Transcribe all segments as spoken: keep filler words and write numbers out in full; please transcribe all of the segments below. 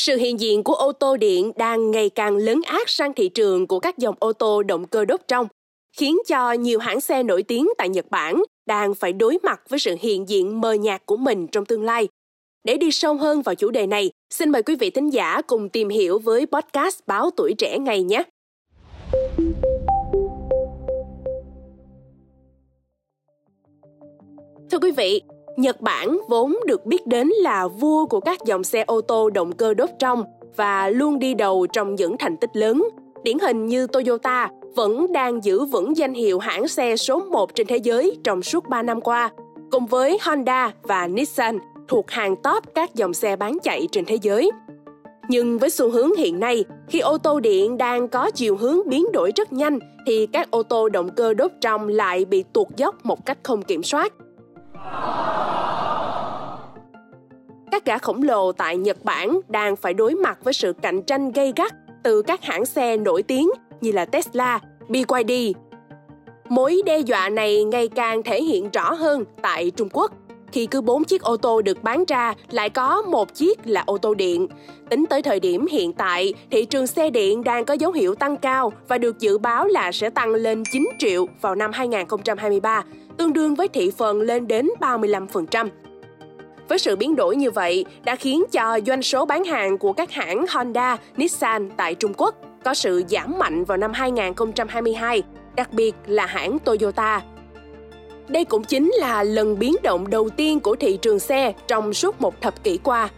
Sự hiện diện của ô tô điện đang ngày càng lấn át sang thị trường của các dòng ô tô động cơ đốt trong, khiến cho nhiều hãng xe nổi tiếng tại Nhật Bản đang phải đối mặt với sự hiện diện mờ nhạt của mình trong tương lai. Để đi sâu hơn vào chủ đề này, xin mời quý vị thính giả cùng tìm hiểu với podcast Báo Tuổi Trẻ ngày nhé! Thưa quý vị, Nhật Bản vốn được biết đến là vua của các dòng xe ô tô động cơ đốt trong và luôn đi đầu trong những thành tích lớn. Điển hình như Toyota vẫn đang giữ vững danh hiệu hãng xe số một trên thế giới trong suốt ba năm qua, cùng với Honda và Nissan thuộc hàng top các dòng xe bán chạy trên thế giới. Nhưng với xu hướng hiện nay, khi ô tô điện đang có chiều hướng biến đổi rất nhanh, thì các ô tô động cơ đốt trong lại bị tuột dốc một cách không kiểm soát. Các gã khổng lồ tại Nhật Bản đang phải đối mặt với sự cạnh tranh gay gắt từ các hãng xe nổi tiếng như là Tesla, B Y D. Mối đe dọa này ngày càng thể hiện rõ hơn tại Trung Quốc, khi cứ bốn chiếc ô tô được bán ra lại có một chiếc là ô tô điện. Tính tới thời điểm hiện tại, thị trường xe điện đang có dấu hiệu tăng cao và được dự báo là sẽ tăng lên chín triệu vào năm hai không hai ba, tương đương với thị phần lên đến ba mươi lăm phần trăm. Với sự biến đổi như vậy đã khiến cho doanh số bán hàng của các hãng Honda, Nissan tại Trung Quốc có sự giảm mạnh vào năm hai không hai hai, đặc biệt là hãng Toyota. Đây cũng chính là lần biến động đầu tiên của thị trường xe trong suốt một thập kỷ qua.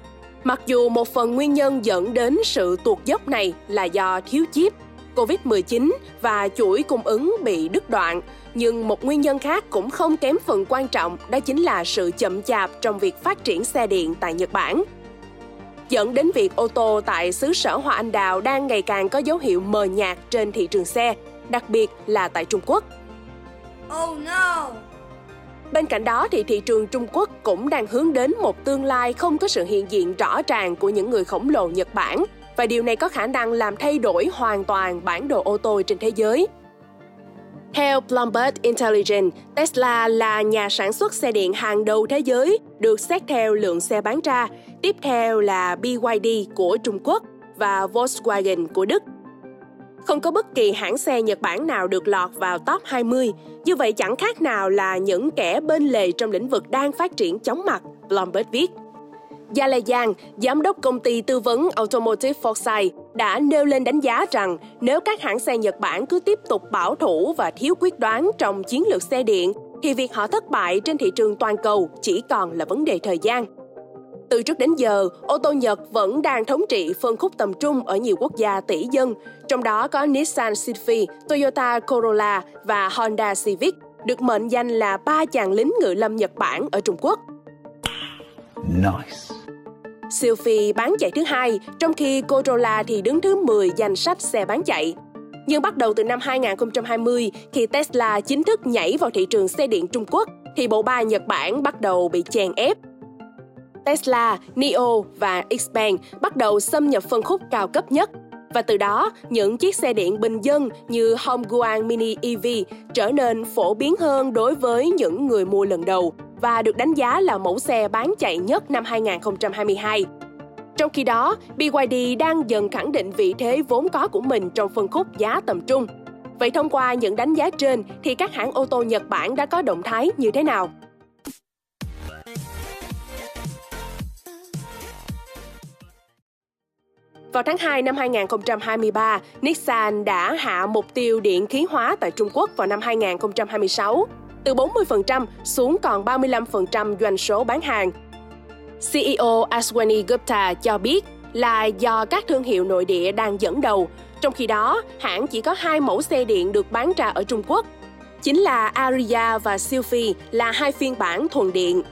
Mặc dù một phần nguyên nhân dẫn đến sự tuột dốc này là do thiếu chip, covid mười chín và chuỗi cung ứng bị đứt đoạn, nhưng một nguyên nhân khác cũng không kém phần quan trọng đó chính là sự chậm chạp trong việc phát triển xe điện tại Nhật Bản, dẫn đến việc ô tô tại xứ sở Hoa Anh Đào đang ngày càng có dấu hiệu mờ nhạt trên thị trường xe, đặc biệt là tại Trung Quốc. Oh no! Bên cạnh đó thì thị trường Trung Quốc cũng đang hướng đến một tương lai không có sự hiện diện rõ ràng của những người khổng lồ Nhật Bản, và điều này có khả năng làm thay đổi hoàn toàn bản đồ ô tô trên thế giới. Theo Bloomberg Intelligence, Tesla là nhà sản xuất xe điện hàng đầu thế giới, được xét theo lượng xe bán ra, tiếp theo là B Y D của Trung Quốc và Volkswagen của Đức. Không có bất kỳ hãng xe Nhật Bản nào được lọt vào top hai mươi, như vậy chẳng khác nào là những kẻ bên lề trong lĩnh vực đang phát triển chóng mặt, Bloomberg viết. Gia Lê Giang, giám đốc công ty tư vấn Automotive Foresight, đã nêu lên đánh giá rằng nếu các hãng xe Nhật Bản cứ tiếp tục bảo thủ và thiếu quyết đoán trong chiến lược xe điện, thì việc họ thất bại trên thị trường toàn cầu chỉ còn là vấn đề thời gian. Từ trước đến giờ, ô tô Nhật vẫn đang thống trị phân khúc tầm trung ở nhiều quốc gia tỷ dân, trong đó có Nissan Sylphy, Toyota Corolla và Honda Civic, được mệnh danh là ba chàng lính ngự lâm Nhật Bản ở Trung Quốc. Nice. Sylphy bán chạy thứ hai, trong khi Corolla thì đứng thứ mười danh sách xe bán chạy. Nhưng bắt đầu từ năm hai không hai không, khi Tesla chính thức nhảy vào thị trường xe điện Trung Quốc, thì bộ ba Nhật Bản bắt đầu bị chèn ép. Tesla, en i o và Xpeng bắt đầu xâm nhập phân khúc cao cấp nhất. Và từ đó, những chiếc xe điện bình dân như Hongguang Mini E V trở nên phổ biến hơn đối với những người mua lần đầu và được đánh giá là mẫu xe bán chạy nhất năm hai không hai hai. Trong khi đó, B Y D đang dần khẳng định vị thế vốn có của mình trong phân khúc giá tầm trung. Vậy thông qua những đánh giá trên thì các hãng ô tô Nhật Bản đã có động thái như thế nào? Vào tháng hai năm hai không hai ba, Nissan đã hạ mục tiêu điện khí hóa tại Trung Quốc vào năm hai không hai sáu, từ bốn mươi phần trăm xuống còn ba mươi lăm phần trăm doanh số bán hàng. xê e ô Aswani Gupta cho biết là do các thương hiệu nội địa đang dẫn đầu, trong khi đó hãng chỉ có hai mẫu xe điện được bán ra ở Trung Quốc, chính là Aria và Sylphy là hai phiên bản thuần điện.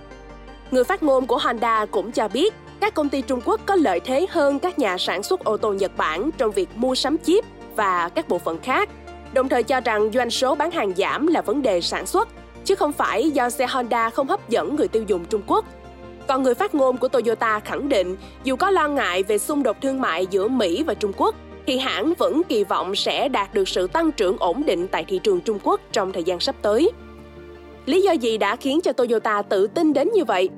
Người phát ngôn của Honda cũng cho biết, các công ty Trung Quốc có lợi thế hơn các nhà sản xuất ô tô Nhật Bản trong việc mua sắm chip và các bộ phận khác, đồng thời cho rằng doanh số bán hàng giảm là vấn đề sản xuất, chứ không phải do xe Honda không hấp dẫn người tiêu dùng Trung Quốc. Còn người phát ngôn của Toyota khẳng định, dù có lo ngại về xung đột thương mại giữa Mỹ và Trung Quốc, thì hãng vẫn kỳ vọng sẽ đạt được sự tăng trưởng ổn định tại thị trường Trung Quốc trong thời gian sắp tới. Lý do gì đã khiến cho Toyota tự tin đến như vậy?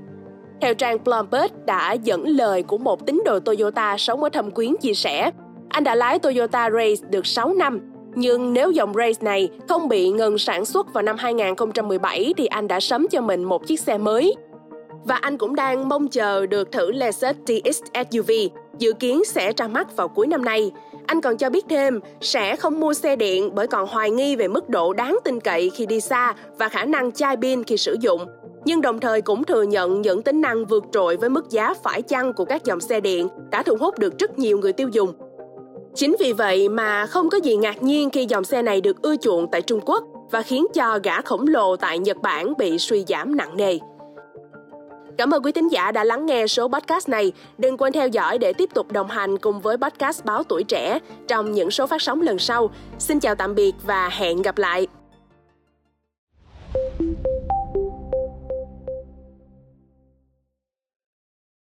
Theo trang Bloomberg đã dẫn lời của một tín đồ Toyota sống ở Thâm Quyến chia sẻ, anh đã lái Toyota Raize được sáu năm, nhưng nếu dòng Raize này không bị ngừng sản xuất vào năm hai không một bảy thì anh đã sắm cho mình một chiếc xe mới. Và anh cũng đang mong chờ được thử Lexus tê ích ét u vê, dự kiến sẽ ra mắt vào cuối năm nay. Anh còn cho biết thêm, sẽ không mua xe điện bởi còn hoài nghi về mức độ đáng tin cậy khi đi xa và khả năng chai pin khi sử dụng. Nhưng đồng thời cũng thừa nhận những tính năng vượt trội với mức giá phải chăng của các dòng xe điện đã thu hút được rất nhiều người tiêu dùng. Chính vì vậy mà không có gì ngạc nhiên khi dòng xe này được ưa chuộng tại Trung Quốc và khiến cho gã khổng lồ tại Nhật Bản bị suy giảm nặng nề. Cảm ơn quý thính giả đã lắng nghe số podcast này. Đừng quên theo dõi để tiếp tục đồng hành cùng với podcast Báo Tuổi Trẻ trong những số phát sóng lần sau. Xin chào tạm biệt và hẹn gặp lại!